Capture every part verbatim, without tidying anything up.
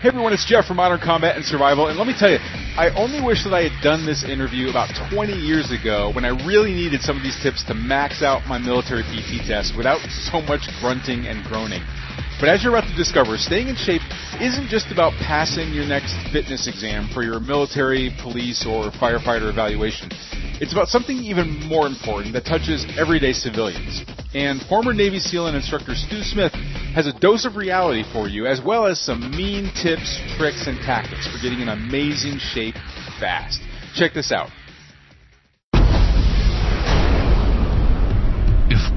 Hey everyone, it's Jeff from Modern Combat and Survival, and let me tell you, I only wish that I had done this interview about twenty years ago when I really needed some of these tips to max out my military P T test without so much grunting and groaning. But as you're about to discover, staying in shape isn't just about passing your next fitness exam for your military, police, or firefighter evaluation. It's about something even more important that touches everyday civilians. And former Navy SEAL and instructor Stew Smith has a dose of reality for you, as well as some mean tips, tricks, and tactics for getting in amazing shape fast. Check this out.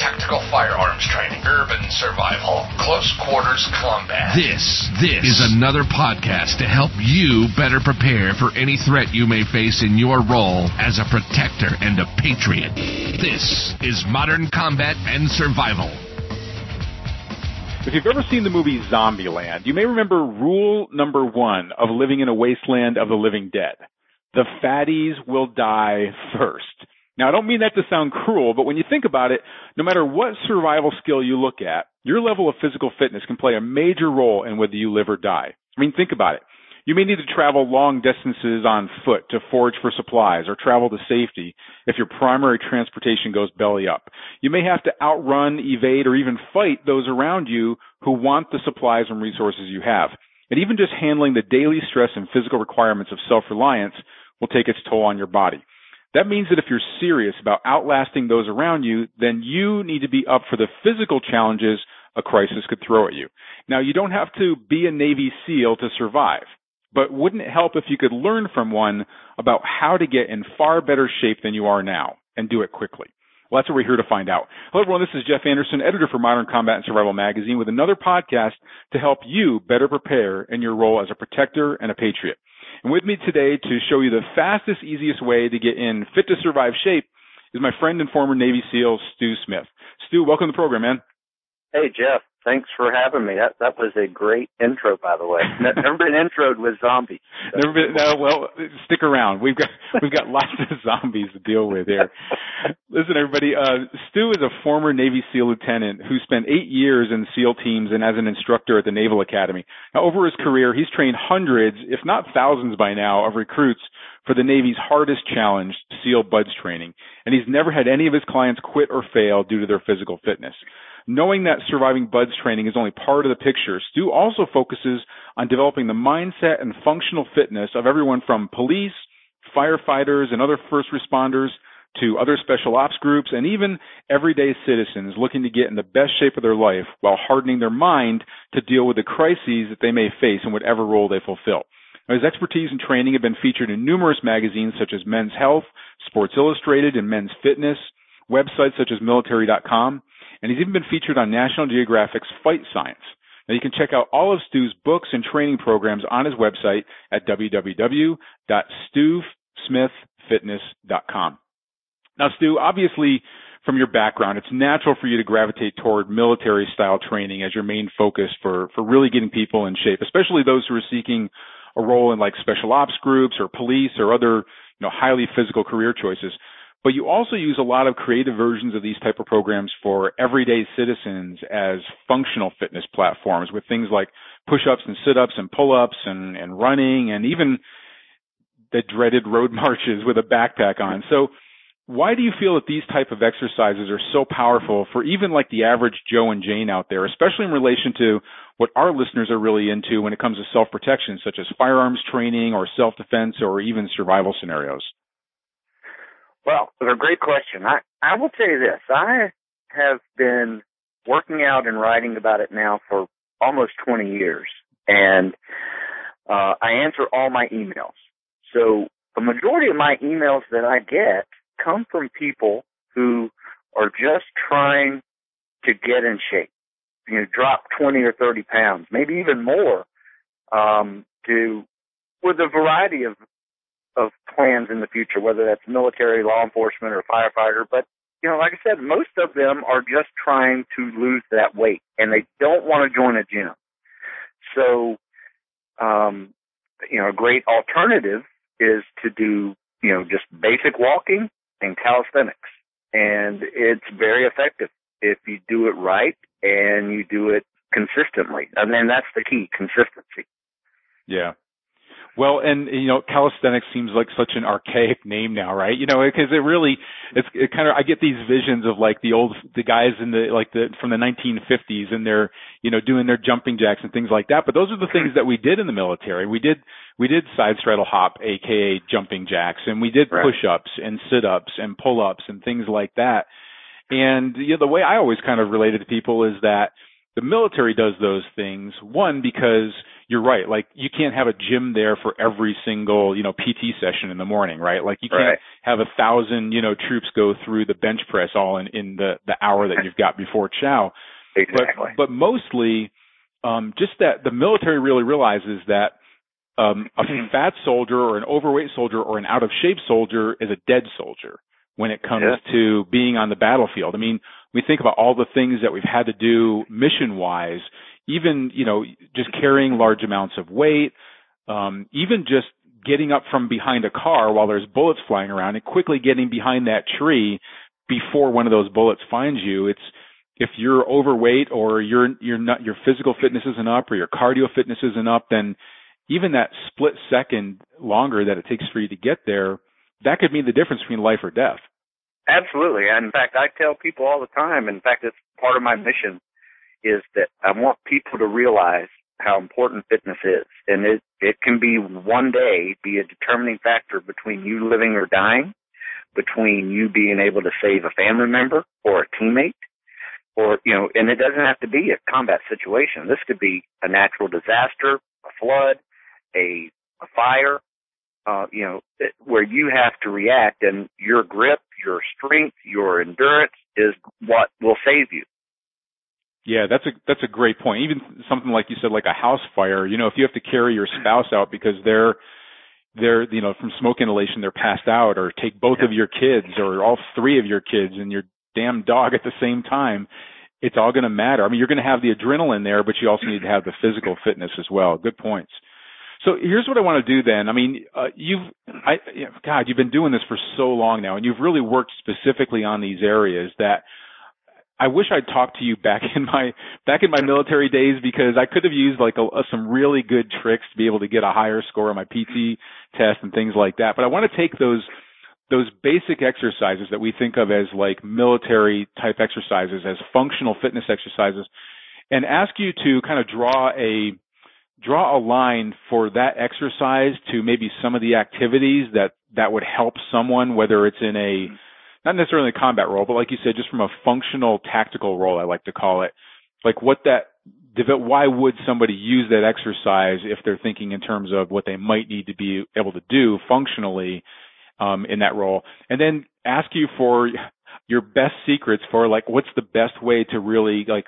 Tactical firearms training, urban survival, close quarters combat. This, this is another podcast to help you better prepare for any threat you may face in your role as a protector and a patriot. This is Modern Combat and Survival. If you've ever seen the movie Zombieland, you may remember rule number one of living in a wasteland of the living dead. The fatties will die first. Now, I don't mean that to sound cruel, but when you think about it, no matter what survival skill you look at, your level of physical fitness can play a major role in whether you live or die. I mean, think about it. You may need to travel long distances on foot to forage for supplies or travel to safety if your primary transportation goes belly up. You may have to outrun, evade, or even fight those around you who want the supplies and resources you have. And even just handling the daily stress and physical requirements of self-reliance will take its toll on your body. That means that if you're serious about outlasting those around you, then you need to be up for the physical challenges a crisis could throw at you. Now, you don't have to be a Navy SEAL to survive, but wouldn't it help if you could learn from one about how to get in far better shape than you are now and do it quickly? Well, that's what we're here to find out. Hello, everyone. This is Jeff Anderson, editor for Modern Combat and Survival magazine, with another podcast to help you better prepare in your role as a protector and a patriot. And with me today to show you the fastest, easiest way to get in fit to survive shape is my friend and former Navy SEAL, Stew Smith. Stew, welcome to the program, man. Hey, Jeff. Thanks for having me. That that was a great intro, by the way. Never been introed with zombies. So. Never been. No, well, stick around. We've got we've got lots of zombies to deal with here. Listen, everybody. Uh, Stew is a former Navy SEAL lieutenant who spent eight years in SEAL teams and as an instructor at the Naval Academy. Now, over his career, he's trained hundreds, if not thousands, by now of recruits for the Navy's hardest challenge, SEAL BUDS training, and he's never had any of his clients quit or fail due to their physical fitness. Knowing that surviving BUDS training is only part of the picture, Stew also focuses on developing the mindset and functional fitness of everyone from police, firefighters, and other first responders to other special ops groups, and even everyday citizens looking to get in the best shape of their life while hardening their mind to deal with the crises that they may face in whatever role they fulfill. Now, his expertise and training have been featured in numerous magazines such as Men's Health, Sports Illustrated, and Men's Fitness, websites such as Military dot com, and he's even been featured on National Geographic's Fight Science. Now, you can check out all of Stew's books and training programs on his website at w w w dot stew smith fitness dot com. Now, Stew, obviously, from your background, it's natural for you to gravitate toward military-style training as your main focus for, for really getting people in shape, especially those who are seeking a role in, like, special ops groups or police or other, you know, highly physical career choices. But you also use a lot of creative versions of these type of programs for everyday citizens as functional fitness platforms with things like push-ups and sit-ups and pull-ups and, and running and even the dreaded road marches with a backpack on. So why do you feel that these type of exercises are so powerful for even like the average Joe and Jane out there, especially in relation to what our listeners are really into when it comes to self-protection, such as firearms training or self-defense or even survival scenarios? Well, it's a great question. I, I will tell you this. I have been working out and writing about it now for almost twenty years, and uh, I answer all my emails. So the majority of my emails that I get come from people who are just trying to get in shape, you know, drop twenty or thirty pounds, maybe even more, um, to with a variety of of plans in the future, whether that's military, law enforcement, or firefighter, but you know, like I said, most of them are just trying to lose that weight, and they don't want to join a gym. So, um, you know, a great alternative is to do, you know, just basic walking and calisthenics. And it's very effective if you do it right and you do it consistently. And then that's the key, consistency. Yeah. Well, and, you know, calisthenics seems like such an archaic name now, right? You know, because it really, it's it kind of, I get these visions of like the old, the guys in the, like the, from the nineteen fifties and they're, you know, doing their jumping jacks and things like that. But those are the things that we did in the military. We did, we did side straddle hop, A K A jumping jacks, and we did right. push-ups and sit-ups and pull-ups and things like that. And, you know, the way I always kind of related to people is that the military does those things, one, because you're right, like you can't have a gym there for every single, you know, P T session in the morning, right? Like you can't right. have a thousand, you know, troops go through the bench press all in, in the, the hour that you've got before chow. Exactly. But, but mostly um, just that the military really realizes that um, a fat soldier or an overweight soldier or an out of shape soldier is a dead soldier when it comes yeah. to being on the battlefield. I mean, we think about all the things that we've had to do mission-wise, even, you know, just carrying large amounts of weight, um, even just getting up from behind a car while there's bullets flying around and quickly getting behind that tree before one of those bullets finds you. It's if you're overweight or you're, you're not, your physical fitness isn't up or your cardio fitness isn't up, then even that split second longer that it takes for you to get there, that could mean the difference between life or death. Absolutely. And in fact, I tell people all the time, in fact, it's part of my mission, is that I want people to realize how important fitness is. And it, it can be one day be a determining factor between you living or dying, between you being able to save a family member or a teammate, or, you know, and it doesn't have to be a combat situation. This could be a natural disaster, a flood, a, a fire. Uh, you know, where you have to react, and your grip, your strength, your endurance is what will save you. Yeah, that's a that's a great point. Even something like you said, like a house fire. You know, if you have to carry your spouse out because they're they're you know from smoke inhalation they're passed out, or take both yeah. of your kids or all three of your kids and your damn dog at the same time, it's all going to matter. I mean, you're going to have the adrenaline there, but you also need to have the physical fitness as well. Good points. So here's what I want to do then. I mean, uh, you've, I, you know, God, you've been doing this for so long now, and you've really worked specifically on these areas that I wish I'd talked to you back in my, back in my military days, because I could have used like a, a, some really good tricks to be able to get a higher score on my P T test and things like that. But I want to take those, those basic exercises that we think of as like military type exercises, as functional fitness exercises, and ask you to kind of draw a, draw a line for that exercise to maybe some of the activities that, that would help someone, whether it's in a, not necessarily a combat role, but like you said, just from a functional tactical role, I like to call it, like what that, why would somebody use that exercise if they're thinking in terms of what they might need to be able to do functionally um, in that role? And then ask you for your best secrets for like, what's the best way to really like,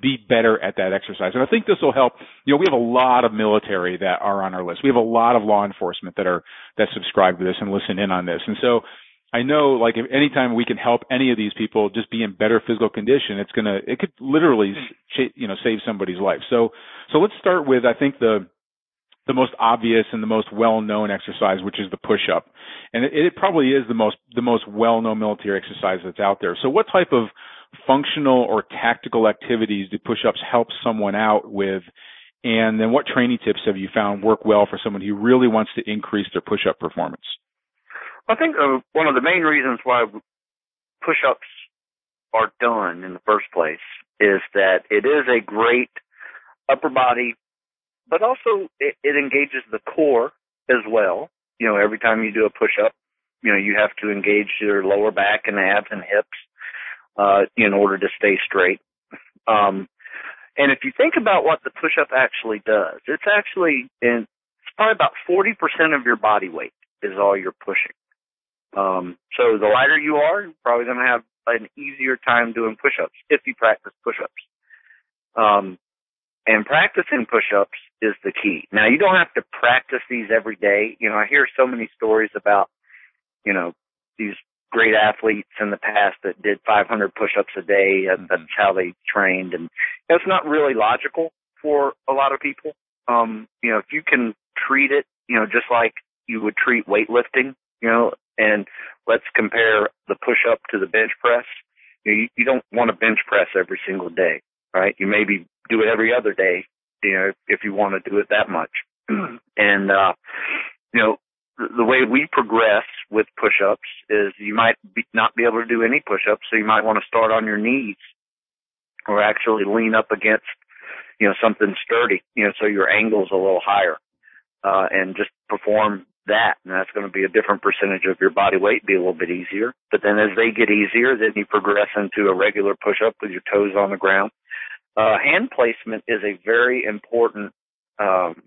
be better at that exercise. And I think this will help. You know, we have a lot of military that are on our list. We have a lot of law enforcement that are, that subscribe to this and listen in on this. And so I know like if anytime we can help any of these people just be in better physical condition, it's going to, it could literally, you know, save somebody's life. So, so let's start with, I think the, the most obvious and the most well-known exercise, which is the push-up. And it, it probably is the most, the most well-known military exercise that's out there. So what type of functional or tactical activities do push-ups help someone out with? And then what training tips have you found work well for someone who really wants to increase their push-up performance? I think uh, one of the main reasons why push-ups are done in the first place is that it is a great upper body, but also it, it engages the core as well. You know, every time you do a push-up, you know, you have to engage your lower back and abs and hips. Uh, in order to stay straight. Um, and if you think about what the push-up actually does, it's actually, in, it's probably about forty percent of your body weight is all you're pushing. Um, so the lighter you are, you're probably going to have an easier time doing push-ups if you practice push-ups. Um, and practicing push-ups is the key. Now, you don't have to practice these every day. You know, I hear so many stories about, you know, these great athletes in the past that did five hundred push-ups a day. That's mm-hmm. how they trained. And that's not really logical for a lot of people. Um, you know, if you can treat it, you know, just like you would treat weightlifting, you know, and let's compare the push-up to the bench press. You know, you, you don't want to bench press every single day, right? You maybe do it every other day, you know, if, if you want to do it that much. Mm-hmm. And, uh, you know, the way we progress with push-ups is you might be, not be able to do any push-ups, so you might want to start on your knees or actually lean up against, you know, something sturdy, you know, so your angle's a little higher, uh, and just perform that. And that's going to be a different percentage of your body weight, be a little bit easier. But then as they get easier, then you progress into a regular push-up with your toes on the ground. Uh, hand placement is a very important, um,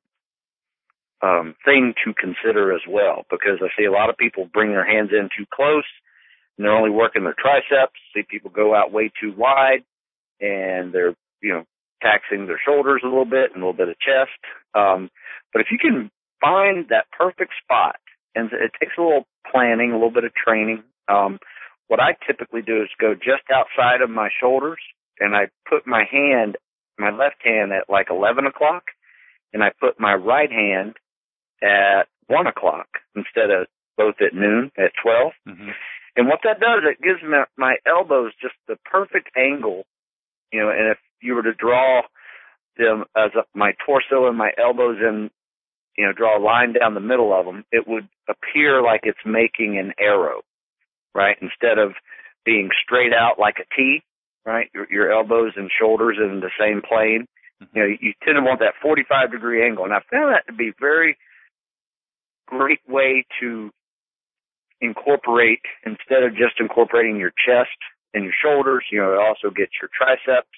Um, thing to consider as well, because I see a lot of people bring their hands in too close and they're only working their triceps. See people go out way too wide and they're, you know, taxing their shoulders a little bit and a little bit of chest. Um, but if you can find that perfect spot, and it takes a little planning, a little bit of training. Um, what I typically do is go just outside of my shoulders, and I put my hand, my left hand at like eleven o'clock, and I put my right hand at one o'clock instead of both at noon at twelve. Mm-hmm. And what that does, it gives my, my elbows just the perfect angle, you know, and if you were to draw them as a, my torso and my elbows in, you know, draw a line down the middle of them, it would appear like it's making an arrow, right? Instead of being straight out like a T, right? Your, your elbows and shoulders in the same plane. Mm-hmm. You know, you tend to want that forty-five degree angle. And I found that to be very great way to incorporate, instead of just incorporating your chest and your shoulders, you know, it also gets your triceps,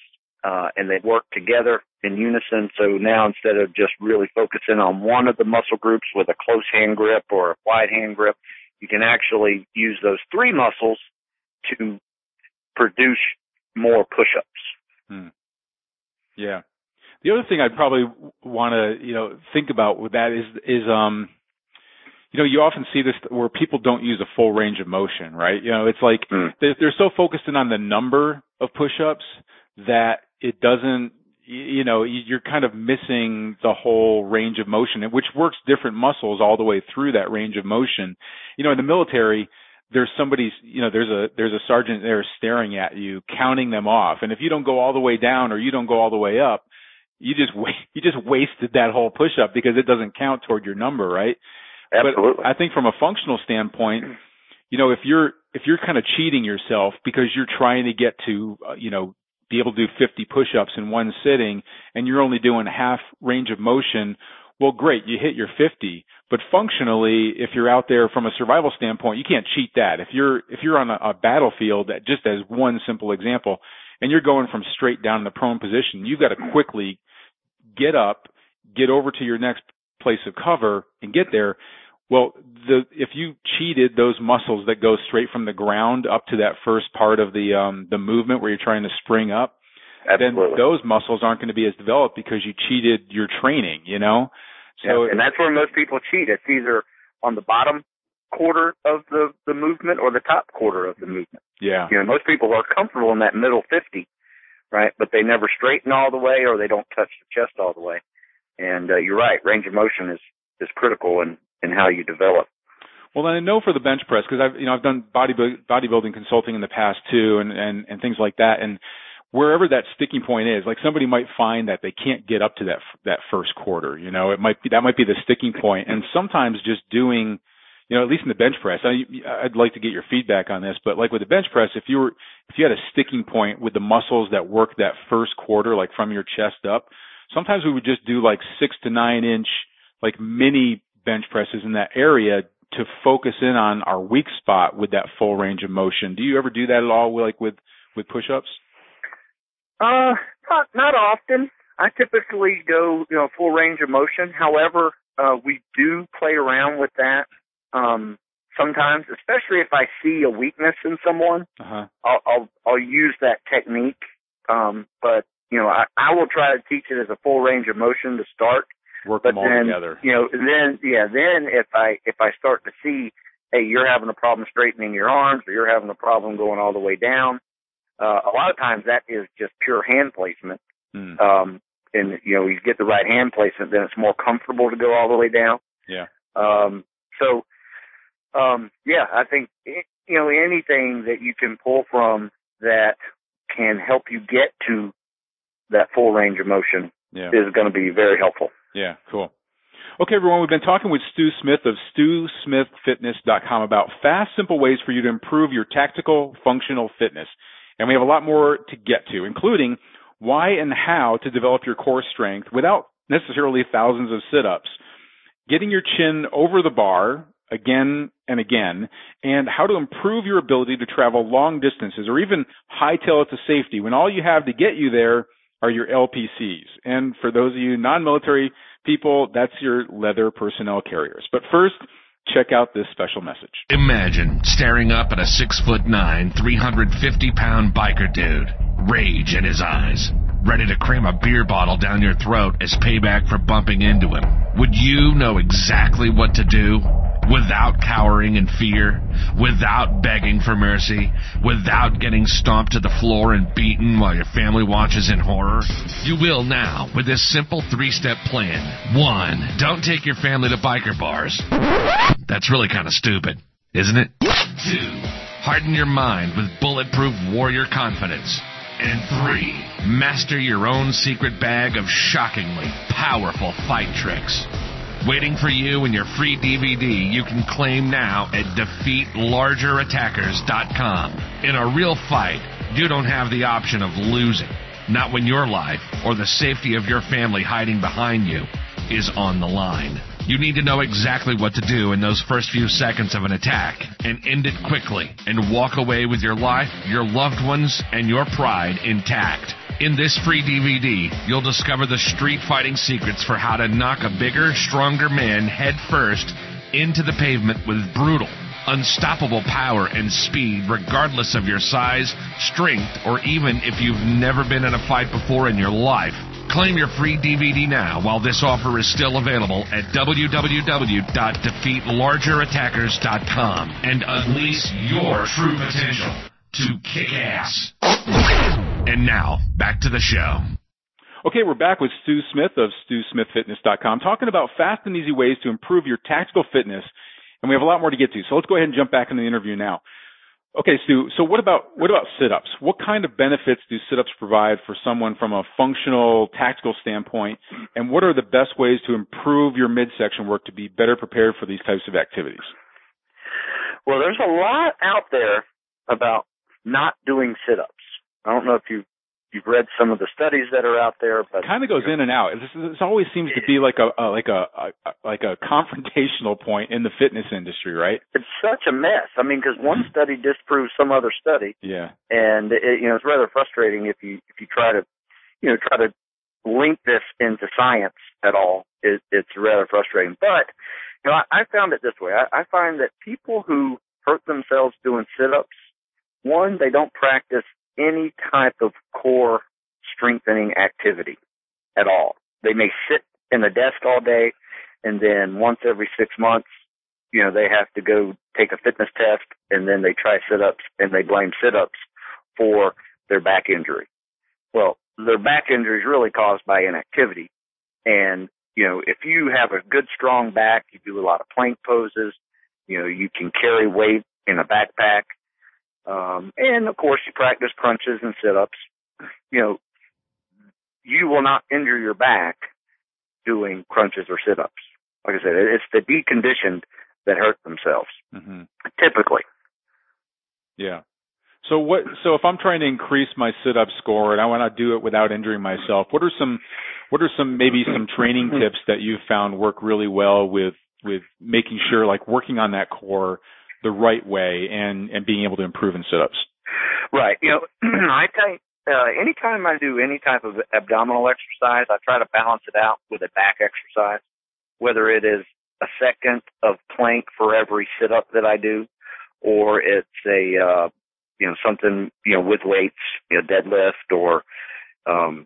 uh, and they work together in unison. So now instead of just really focusing on one of the muscle groups with a close hand grip or a wide hand grip, you can actually use those three muscles to produce more push-ups. Hmm. Yeah. The other thing I'd probably want to, you know, think about with that is, is, um, you know, you often see this where people don't use a full range of motion, right? You know, it's like mm. they're, they're so focused in on the number of push-ups that it doesn't, you know, you're kind of missing the whole range of motion, which works different muscles all the way through that range of motion. You know, in the military, there's somebody's, you know, there's a, there's a sergeant there staring at you, counting them off. And if you don't go all the way down or you don't go all the way up, you just, you just wasted that whole push-up because it doesn't count toward your number, right? Absolutely. But I think from a functional standpoint, you know, if you're, if you're kind of cheating yourself because you're trying to get to, uh, you know, be able to do fifty push-ups in one sitting and you're only doing half range of motion, well, great, you hit your fifty. But functionally, if you're out there from a survival standpoint, you can't cheat that. If you're, if you're on a, a battlefield, just as one simple example, and you're going from straight down in the prone position, you've got to quickly get up, get over to your next place of cover and get there. Well, the, if you cheated those muscles that go straight from the ground up to that first part of the um, the movement where you're trying to spring up, Absolutely. Then those muscles aren't going to be as developed because you cheated your training, you know? So, yeah, and that's where most people cheat. It's either on the bottom quarter of the, the movement or the top quarter of the movement. Yeah. You know, most people are comfortable in that middle fifty, right? But they never straighten all the way or they don't touch the chest all the way. And uh, you're right, range of motion is, is critical in, in how you develop. Well, I know for the bench press, because I've, you know, I've done body, bodybuilding consulting in the past too, and, and, and things like that. And wherever that sticking point is, like somebody might find that they can't get up to that, that first quarter, you know, it might be, that might be the sticking point. And sometimes just doing, you know, at least in the bench press, I, I'd like to get your feedback on this, but like with the bench press, if you were, if you had a sticking point with the muscles that work that first quarter, like from your chest up, sometimes we would just do like six to nine inch, like mini bench presses in that area to focus in on our weak spot with that full range of motion. Do you ever do that at all, like with, with push-ups? Uh, not, not often. I typically go, you know, full range of motion. However, uh, we do play around with that, um, sometimes, especially if I see a weakness in someone, uh-huh. I'll, I'll, I'll use that technique. Um, but, You know, I, I will try to teach it as a full range of motion to start. Work them all together. You know, then yeah, then if I if I start to see hey, you're having a problem straightening your arms, or you're having a problem going all the way down. Uh, a lot of times that is just pure hand placement. Mm. Um, and, you know, you get the right hand placement, then it's more comfortable to go all the way down. Yeah. Um, so, um, yeah, I think, it, you know, anything that you can pull from that can help you get to that full range of motion yeah. is going to be very helpful. Yeah, cool. Okay, everyone, we've been talking with Stew Smith of Stew Smith Fitness dot com about fast, simple ways for you to improve your tactical, functional fitness. And we have a lot more to get to, including why and how to develop your core strength without necessarily thousands of sit-ups, getting your chin over the bar again and again, and how to improve your ability to travel long distances or even hightail it to safety when all you have to get you there are your L P Cs. And for those of you non-military people, that's your leather personnel carriers. But first, check out this special message. Imagine staring up at a six foot nine, three hundred fifty pound biker dude, rage in his eyes, ready to cram a beer bottle down your throat as payback for bumping into him. Would you know exactly what to do? Without cowering in fear, without begging for mercy, without getting stomped to the floor and beaten while your family watches in horror? You will now with this simple three-step plan. One, don't take your family to biker bars. That's really kind of stupid, isn't it? Two, harden your mind with bulletproof warrior confidence. And three, master your own secret bag of shockingly powerful fight tricks. Waiting for you and your free D V D you can claim now at Defeat Larger Attackers dot com. In a real fight, you don't have the option of losing. Not when your life or the safety of your family hiding behind you is on the line. You need to know exactly what to do in those first few seconds of an attack and end it quickly and walk away with your life, your loved ones, and your pride intact. In this free D V D, you'll discover the street fighting secrets for how to knock a bigger, stronger man head first into the pavement with brutal, unstoppable power and speed, regardless of your size, strength, or even if you've never been in a fight before in your life. Claim your free D V D now while this offer is still available at w w w dot defeat larger attackers dot com and unleash your true potential to kick ass. And now, back to the show. Okay, we're back with Stew Smith of Stew Smith Fitness dot com talking about fast and easy ways to improve your tactical fitness, and we have a lot more to get to. So let's go ahead and jump back into the interview now. Okay, Stu, so what about what about sit-ups? What kind of benefits do sit-ups provide for someone from a functional, tactical standpoint, and what are the best ways to improve your midsection work to be better prepared for these types of activities? Well, there's a lot out there about not doing sit-ups. I don't know if you've, you've read some of the studies that are out there, but it kind of goes in and out. This, this always seems to be like a, a like a, a like a confrontational point in the fitness industry, right? It's such a mess. I mean, because one study disproves some other study. Yeah, and it, you know, it's rather frustrating if you if you try to you know try to link this into science at all. It, it's rather frustrating. But you know, I, I found it this way. I, I find that people who hurt themselves doing sit-ups, one, they don't practice any type of core strengthening activity at all. They may sit in a desk all day, and then once every six months, you know, they have to go take a fitness test, and then they try sit-ups, and they blame sit-ups for their back injury. Well, their back injury is really caused by inactivity. And, you know, if you have a good, strong back, you do a lot of plank poses, you know, you can carry weight in a backpack. Um, and of course you practice crunches and sit-ups, you know, you will not injure your back doing crunches or sit-ups. Like I said, it's the deconditioned that hurt themselves, mm-hmm. typically. Yeah. So what, so if I'm trying to increase my sit-up score and I want to do it without injuring myself, what are some, what are some, maybe some training tips that you've found work really well with, with making sure, like, working on that core the right way and, and being able to improve in sit-ups? Right. You know, I think uh, anytime I do any type of abdominal exercise, I try to balance it out with a back exercise, whether it is a second of plank for every sit-up that I do, or it's a, uh, you know, something, you know, with weights, you know, deadlift or, um,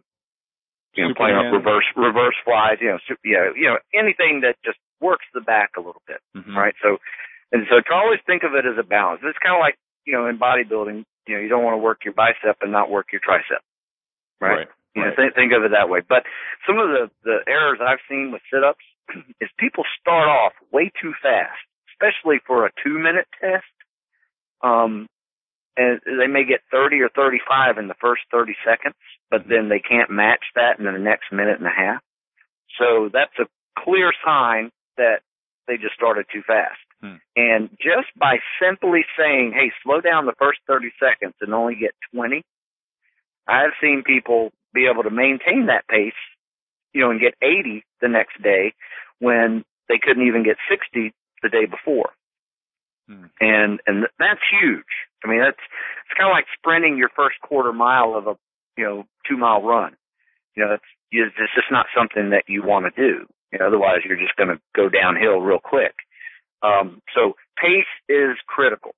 you know, playing up reverse, reverse flies, you know, super, you know, you know, anything that just works the back a little bit. Mm-hmm. Right. So, And so to always think of it as a balance. It's kind of like, you know, in bodybuilding, you know, you don't want to work your bicep and not work your tricep, right? Right. You know, th- think of it that way. But some of the, the errors I've seen with sit-ups is people start off way too fast, especially for a two-minute test. Um, and they may get thirty or thirty-five in the first thirty seconds, but then they can't match that in the next minute and a half. So that's a clear sign that they just started too fast. Hmm. And just by simply saying, hey, slow down the first thirty seconds and only get twenty, I've seen people be able to maintain that pace, you know, and get eighty the next day when they couldn't even get sixty the day before. Hmm. And and that's huge. I mean, that's it's kind of like sprinting your first quarter mile of a, you know, two-mile run. You know, it's, it's just not something that you want to do. You know, otherwise, you're just going to go downhill real quick. Um, so pace is critical.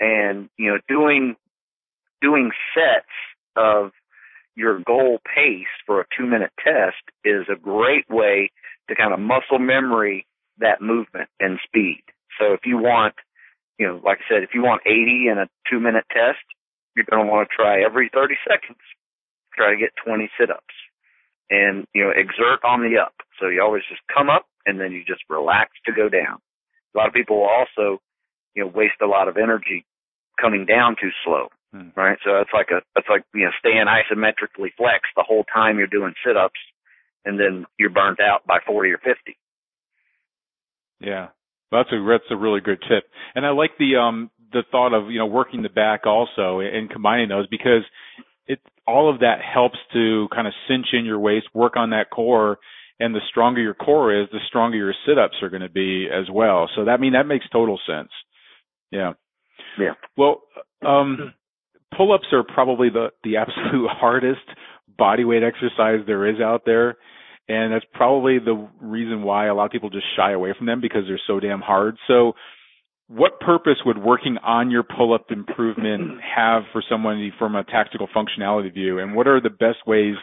And, you know, doing doing sets of your goal pace for a two-minute test is a great way to kind of muscle memory that movement and speed. So if you want, you know, like I said, if you want eighty in a two-minute test, you're going to want to try every thirty seconds, try to get twenty sit-ups and, you know, exert on the up. So you always just come up and then you just relax to go down. A lot of people will also, you know, waste a lot of energy coming down too slow, hmm. right? So that's like a, that's like, you know, staying isometrically flexed the whole time you're doing sit-ups, and then you're burnt out by forty or fifty. Yeah, well, that's a that's a really good tip, and I like the um the thought of, you know, working the back also and combining those, because it all of that helps to kind of cinch in your waist, work on that core. And the stronger your core is, the stronger your sit-ups are going to be as well. So that I mean that makes total sense. Yeah. Yeah. Well, um, pull-ups are probably the, the absolute hardest bodyweight exercise there is out there, and that's probably the reason why a lot of people just shy away from them, because they're so damn hard. So, what purpose would working on your pull-up improvement have for someone from a tactical functionality view, and what are the best ways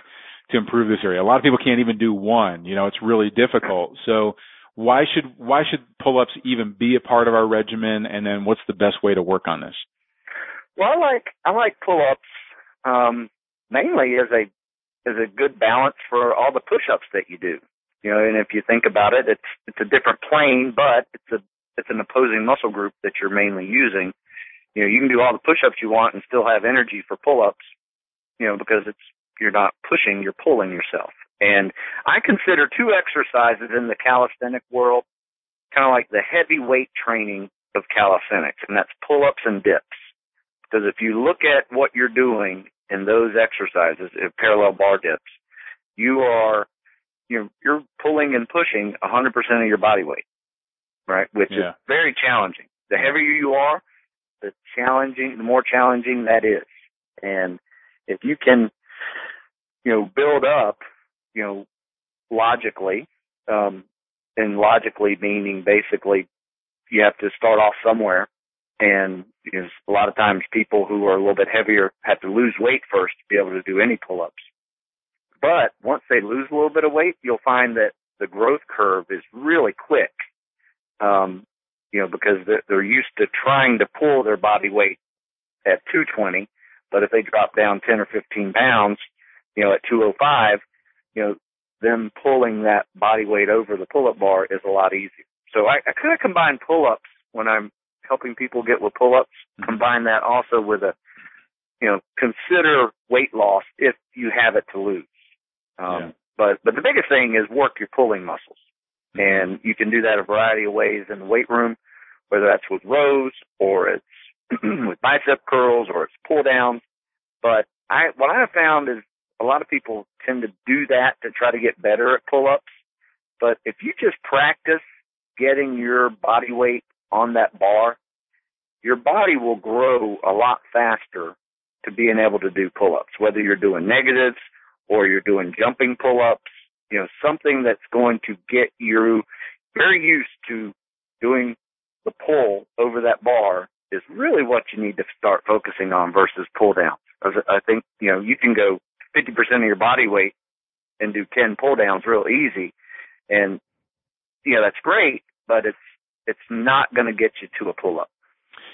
to improve this area? A lot of people can't even do one. You know, it's really difficult. So why should why should pull-ups even be a part of our regimen? And then what's the best way to work on this? Well, I like I like pull-ups um, mainly as a as a good balance for all the push-ups that you do. You know, and if you think about it, it's it's a different plane, but it's a it's an opposing muscle group that you're mainly using. You know, you can do all the push-ups you want and still have energy for pull-ups. You know, because it's you're not pushing, you're pulling yourself. And I consider two exercises in the calisthenic world kind of like the heavyweight training of calisthenics, and that's pull-ups and dips. Because if you look at what you're doing in those exercises, in parallel bar dips, you are, you know, you're pulling and pushing one hundred percent of your body weight, right? Which yeah. is very challenging. The heavier you are, the challenging, the more challenging that is. And if you can, you know, build up, you know, logically, um, and logically meaning basically you have to start off somewhere. And you know, a lot of times people who are a little bit heavier have to lose weight first to be able to do any pull-ups. But once they lose a little bit of weight, you'll find that the growth curve is really quick, um, you know, because they're, they're used to trying to pull their body weight at two twenty. But if they drop down ten or fifteen pounds, you know, at two oh five, you know, them pulling that body weight over the pull-up bar is a lot easier. So I, I kind of combine pull-ups when I'm helping people get with pull-ups, combine that also with a, you know, consider weight loss if you have it to lose. Um, yeah. But but the biggest thing is work your pulling muscles. And you can do that a variety of ways in the weight room, whether that's with rows or it's with bicep curls or it's pull downs. But I, what I have found is a lot of people tend to do that to try to get better at pull-ups. But if you just practice getting your body weight on that bar, your body will grow a lot faster to being able to do pull-ups, whether you're doing negatives or you're doing jumping pull-ups, you know, something that's going to get you very used to doing the pull over that bar is really what you need to start focusing on versus pull downs. I think, you know, you can go fifty percent of your body weight and do ten pull downs real easy. And, you know, that's great, but it's It's not going to get you to a pull-up.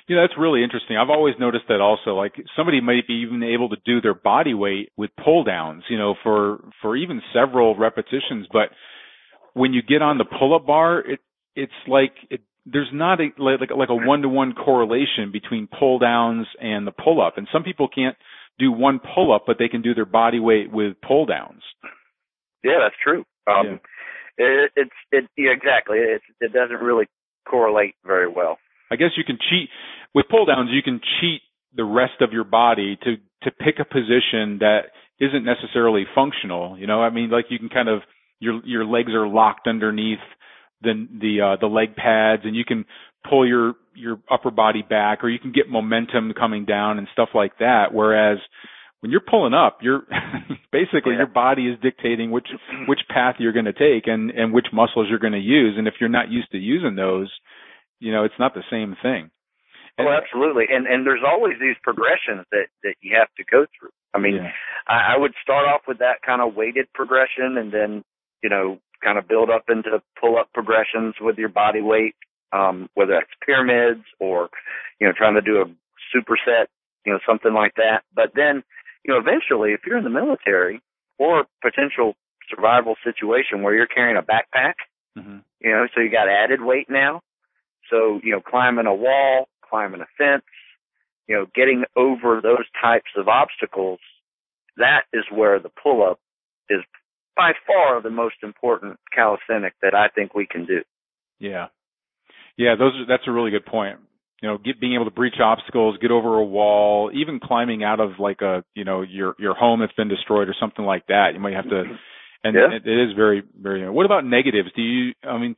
Yeah, that's really interesting. I've always noticed that also. Like somebody might be even able to do their body weight with pull downs, you know, for for even several repetitions. But when you get on the pull-up bar, it it's like it, there's not a, like like a one-to-one correlation between pull downs and the pull-up. And some people can't do one pull-up, but they can do their body weight with pull downs. Yeah, that's true. Um, yeah. It, it's it yeah, exactly. It, it doesn't really correlate very well. I guess you can cheat with pull downs. You can cheat the rest of your body to, to pick a position that isn't necessarily functional. You know, I mean, like you can kind of your your legs are locked underneath the the uh, the leg pads, and you can pull your your upper body back, or you can get momentum coming down and stuff like that. Whereas when you're pulling up, you're basically yeah. your body is dictating which which path you're going to take and and which muscles you're going to use, and if you're not used to using those. You know, it's not the same thing. And oh, absolutely. And and there's always these progressions that, that you have to go through. I mean, yeah. I, I would start off with that kind of weighted progression and then, you know, kind of build up into pull-up progressions with your body weight, um, whether that's pyramids or, you know, trying to do a superset, you know, something like that. But then, you know, eventually, if you're in the military or potential survival situation where you're carrying a backpack, mm-hmm. you know, so you got added weight now. So, you know, climbing a wall, climbing a fence, you know, getting over those types of obstacles, that is where the pull-up is by far the most important calisthenic that I think we can do. Yeah. Yeah, those are, that's a really good point. You know, get, being able to breach obstacles, get over a wall, even climbing out of like a, you know, your your home that's been destroyed or something like that. You might have to, and yeah. it, it is very, very, what about negatives? Do you, I mean,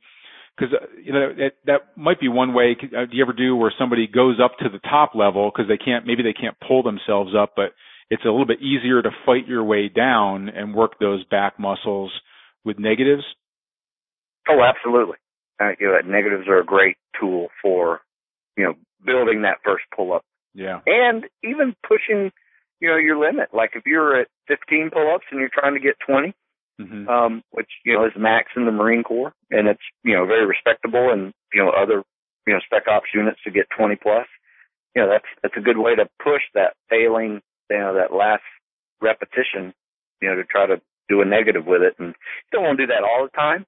because, you know, that, that might be one way. Do you ever do where somebody goes up to the top level because they can't, maybe they can't pull themselves up, but it's a little bit easier to fight your way down and work those back muscles with negatives? Oh, absolutely. Uh, you know, negatives are a great tool for, you know, building that first pull-up. Yeah. And even pushing, you know, your limit. Like if you're at fifteen pull-ups and you're trying to get twenty, Mm-hmm. Um, which, you know, is max in the Marine Corps, and it's, you know, very respectable, and, you know, other, you know, spec ops units to get twenty plus, you know, that's, that's a good way to push that failing, you know, that last repetition, you know, to try to do a negative with it. And you don't want to do that all the time.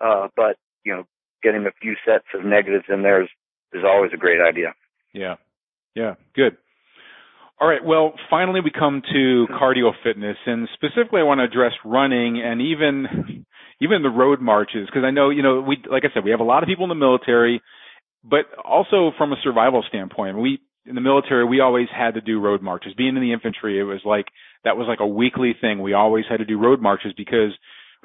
Uh, but, you know, getting a few sets of negatives in there is, is always a great idea. Yeah. Yeah. Good. All right, well, finally we come to cardio fitness, and specifically I want to address running and even even the road marches, because I know, you know, we like I said, we have a lot of people in the military, but also from a survival standpoint. We in the military, we always had to do road marches. Being in the infantry, it was like that was like a weekly thing. We always had to do road marches because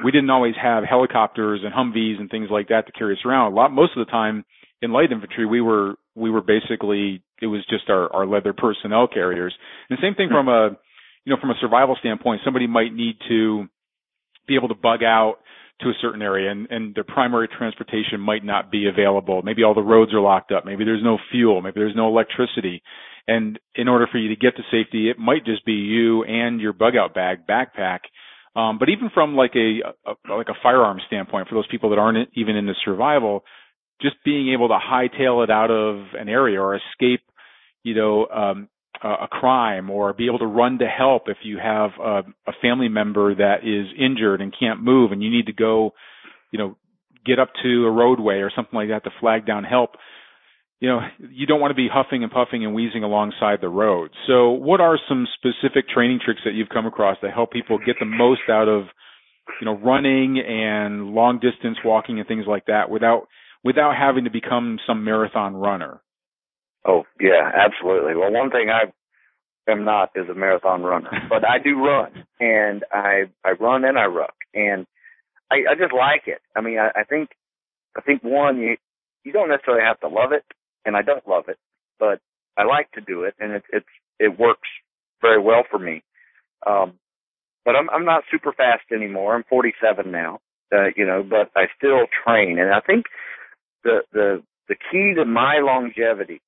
we didn't always have helicopters and Humvees and things like that to carry us around. A lot most of the time in light infantry, we were we were basically it was just our, our leather personnel carriers. And the same thing from a you know from a survival standpoint, somebody might need to be able to bug out to a certain area, and, and their primary transportation might not be available. Maybe all the roads are locked up. Maybe there's no fuel. Maybe there's no electricity. And in order for you to get to safety, it might just be you and your bug out bag, backpack. Um, but even from like a, a like a firearm standpoint, for those people that aren't even into survival, just being able to hightail it out of an area or escape, you know, um, a, a crime, or be able to run to help if you have a, a family member that is injured and can't move and you need to go, you know, get up to a roadway or something like that to flag down help. You know, you don't want to be huffing and puffing and wheezing alongside the road. So what are some specific training tricks that you've come across that help people get the most out of, you know, running and long distance walking and things like that without without having to become some marathon runner? Oh, yeah, absolutely. Well, one thing I am not is a marathon runner, but I do run, and I I run and I ruck, and I, I just like it. I mean, I, I think I think one, you you don't necessarily have to love it, and I don't love it, but I like to do it, and it it's, it works very well for me. Um, but I'm I'm not super fast anymore. I'm forty-seven now, uh, you know, but I still train, and I think the the the key to my longevity.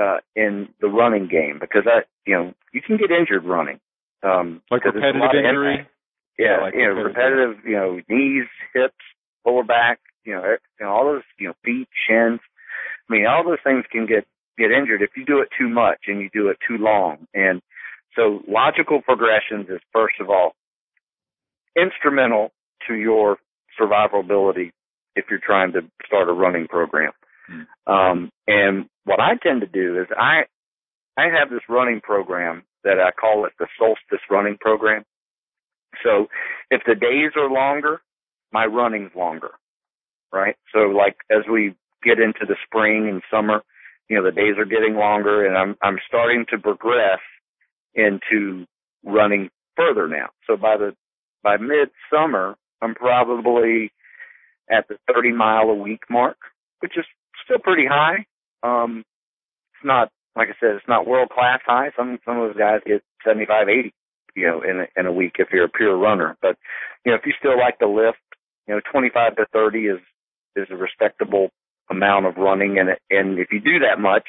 Uh, in the running game, because I, you know, you can get injured running. Um, like repetitive injury? Yeah, yeah like you know, repetitive, repetitive, you know, knees, hips, lower back, you know, you know, all those, you know, feet, shins. I mean, all those things can get, get injured if you do it too much and you do it too long. And so logical progressions is, first of all, instrumental to your survivability if you're trying to start a running program. Mm-hmm. Um, and what I tend to do is I, I have this running program that I call it the solstice running program. So if the days are longer, my running's longer, right? So like as we get into the spring and summer, you know, the days are getting longer and I'm, I'm starting to progress into running further now. So by the, by mid-summer, I'm probably at the thirty mile a week mark, which is still pretty high. Um, it's not, like I said, it's not world-class high. Some, some of those guys get seventy-five, eighty, you know, in a, in a week if you're a pure runner. But, you know, if you still like to lift, you know, twenty-five to thirty is, is a respectable amount of running. And, and if you do that much,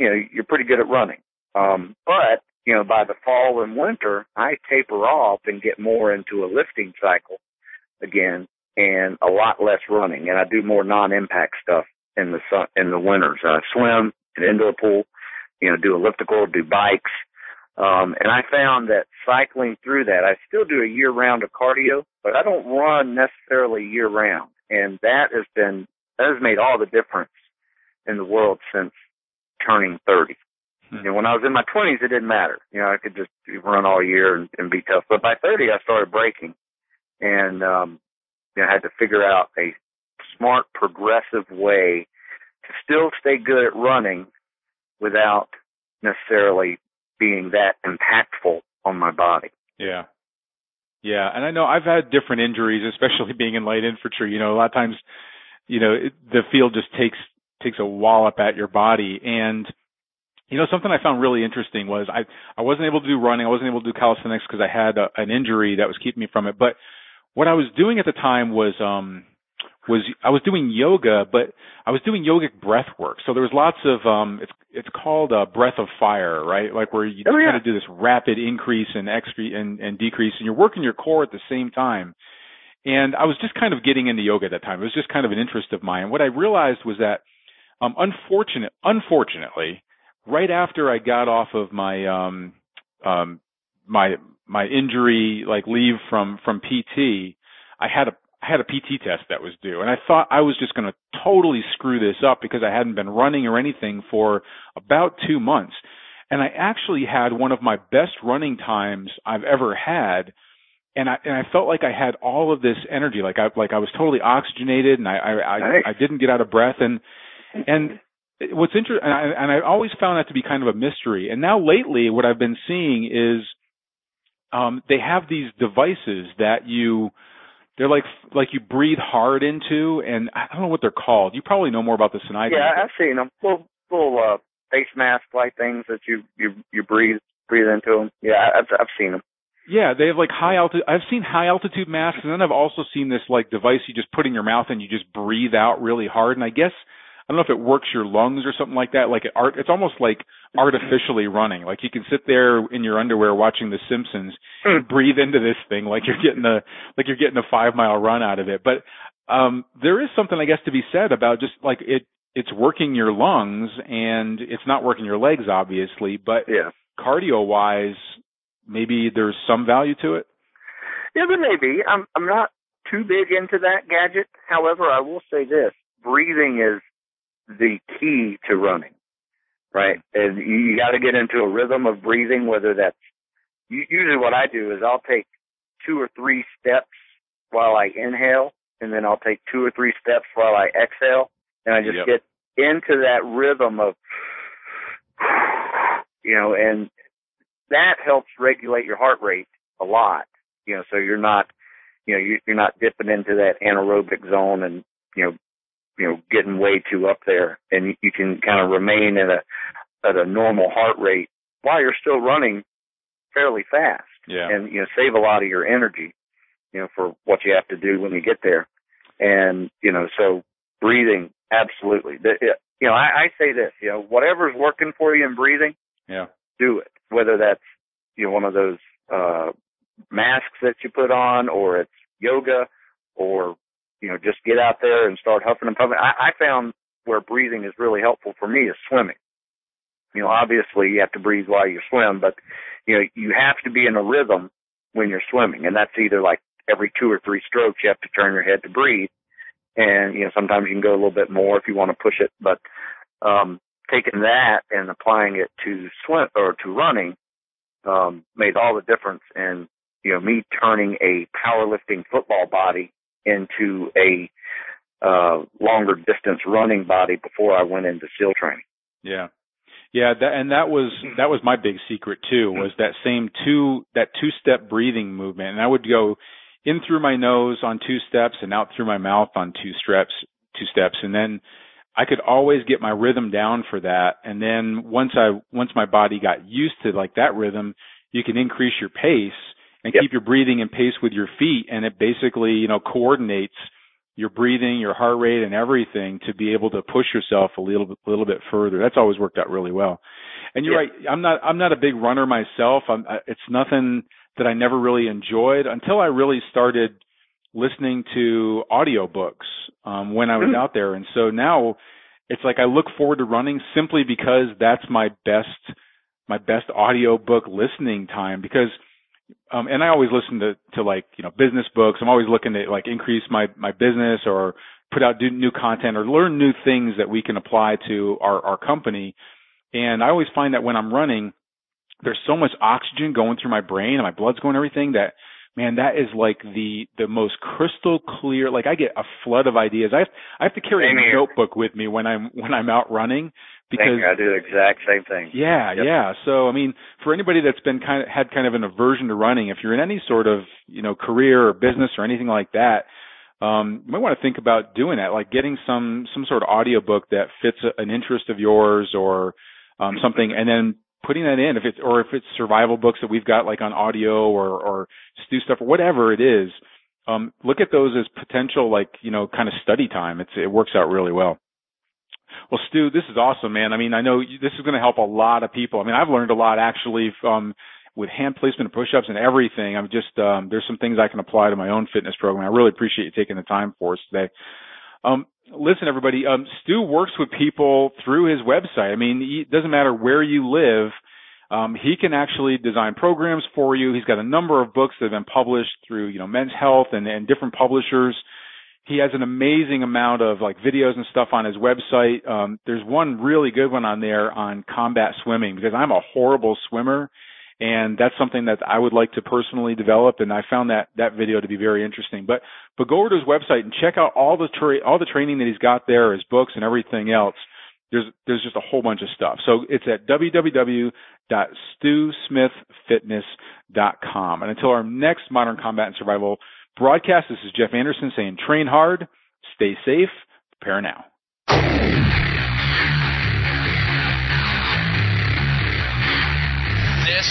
you know, you're pretty good at running. Um, but, you know, by the fall and winter, I taper off and get more into a lifting cycle again and a lot less running. And I do more non-impact stuff in the sun, in the winters. I swim, an indoor pool, you know, do elliptical, do bikes. Um, and I found that cycling through that, I still do a year round of cardio, but I don't run necessarily year round. And that has been, that has made all the difference in the world since turning thirty. Hmm. You know, when I was in my twenties, it didn't matter. You know, I could just run all year and, and be tough. But by thirty, I started breaking and, um, you know, I had to figure out a smart, progressive way to still stay good at running without necessarily being that impactful on my body. Yeah. Yeah. And I know I've had different injuries, especially being in light infantry. You know, a lot of times, you know, it, the field just takes, takes a wallop at your body. And, you know, something I found really interesting was I, I wasn't able to do running. I wasn't able to do calisthenics because I had a, an injury that was keeping me from it. But what I was doing at the time was, um, was I was doing yoga, but I was doing yogic breath work. So there was lots of, um, it's, it's called a breath of fire, right? Like where you oh, yeah. kind of do this rapid increase and excre- and, and decrease and you're working your core at the same time. And I was just kind of getting into yoga at that time. It was just kind of an interest of mine. What I realized was that, um, unfortunate, unfortunately, right after I got off of my, um, um, my, my injury, like leave from, from P T, I had a, I had a P T test that was due, and I thought I was just going to totally screw this up because I hadn't been running or anything for about two months. And I actually had one of my best running times I've ever had, and I and I felt like I had all of this energy, like I like I was totally oxygenated, and I I, I, I didn't get out of breath. And and what's interesting, and I, and I always found that to be kind of a mystery. And now lately, what I've been seeing is um, they have these devices that you. They're like like you breathe hard into, and I don't know what they're called. You probably know more about this than I do. Yeah, I've seen them. Little, little uh, face mask-like things that you, you, you breathe breathe into them. Yeah, I've I've seen them. Yeah, they have like high altitude. I've seen high altitude masks, and then I've also seen this like device you just put in your mouth and you just breathe out really hard. And I guess I don't know if it works your lungs or something like that. Like it art, it's almost like artificially running. Like you can sit there in your underwear watching The Simpsons and breathe into this thing like you're getting a like you're getting a five mile run out of it. But um, there is something I guess to be said about just like it it's working your lungs and it's not working your legs obviously. But yeah. Cardio wise, maybe there's some value to it. Yeah, there may be. I'm I'm not too big into that gadget. However, I will say this: breathing is the key to running, right? And you got to get into a rhythm of breathing, whether that's usually what I do is I'll take two or three steps while I inhale, and then I'll take two or three steps while I exhale. And I just yep. get into that rhythm of, you know, and that helps regulate your heart rate a lot, you know, so you're not, you know, you're not dipping into that anaerobic zone and, you know, you know, getting way too up there, and you can kind of remain at a at a normal heart rate while you're still running fairly fast, yeah. and you know, save a lot of your energy, you know, for what you have to do when you get there, and you know, so breathing absolutely. You know, I, I say this, you know, whatever's working for you in breathing, yeah, do it. Whether that's you know one of those uh, masks that you put on, or it's yoga, or you know, just get out there and start huffing and puffing. I, I found where breathing is really helpful for me is swimming. You know, obviously you have to breathe while you swim, but, you know, you have to be in a rhythm when you're swimming. And that's either like every two or three strokes you have to turn your head to breathe. And, you know, sometimes you can go a little bit more if you want to push it. But um, taking that and applying it to swim or to running um, made all the difference in, you know, me turning a powerlifting football body into a uh, longer distance running body before I went into SEAL training. Yeah. Yeah, that, and that was that was my big secret too, was that same two that two step breathing movement. And I would go in through my nose on two steps and out through my mouth on two steps, two steps, and then I could always get my rhythm down for that. And then once I once my body got used to like that rhythm, you can increase your pace and yep. keep your breathing in pace with your feet, and it basically, you know, coordinates your breathing, your heart rate, and everything to be able to push yourself a little, a little bit further. That's always worked out really well. And you're yeah. right. I'm not, I'm not a big runner myself. I'm, I, it's nothing that I never really enjoyed until I really started listening to audiobooks, um, when I was mm-hmm. out there. And so now it's like, I look forward to running simply because that's my best, my best audiobook listening time, because Um, and I always listen to, to like, you know, business books. I'm always looking to like increase my, my business or put out new content or learn new things that we can apply to our, our company. And I always find that when I'm running, there's so much oxygen going through my brain and my blood's going and everything that, man, that is like the, the most crystal clear. Like I get a flood of ideas. I have, I have to carry same a here. notebook with me when I'm, when I'm out running. Because I do the exact same thing. Yeah, yep. yeah. So, I mean, for anybody that's been kind of had kind of an aversion to running, if you're in any sort of, you know, career or business or anything like that, um, you might want to think about doing that, like getting some some sort of audiobook that fits a, an interest of yours or um, something, and then putting that in, if it's or if it's survival books that we've got like on audio or or stew stuff or whatever it is. Um, look at those as potential, like, you know, kind of study time. It's it works out really well. Well, Stu, this is awesome, man. I mean, I know this is going to help a lot of people. I mean, I've learned a lot actually from with hand placement and push-ups and everything. I'm just um, there's some things I can apply to my own fitness program. I really appreciate you taking the time for us today. Um, listen, everybody, um, Stu works with people through his website. I mean, it doesn't matter where you live. Um, he can actually design programs for you. He's got a number of books that have been published through, you know, Men's Health and, and different publishers. He has an amazing amount of like videos and stuff on his website. Um, there's one really good one on there on combat swimming, because I'm a horrible swimmer, and that's something that I would like to personally develop. And I found that, that video to be very interesting. But, but go over to his website and check out all the tra- all the training that he's got there, his books and everything else. There's, there's just a whole bunch of stuff. So it's at w w w dot stew smith fitness dot com. And until our next Modern Combat and Survival broadcast, this is Jeff Anderson saying train hard, stay safe, prepare now. This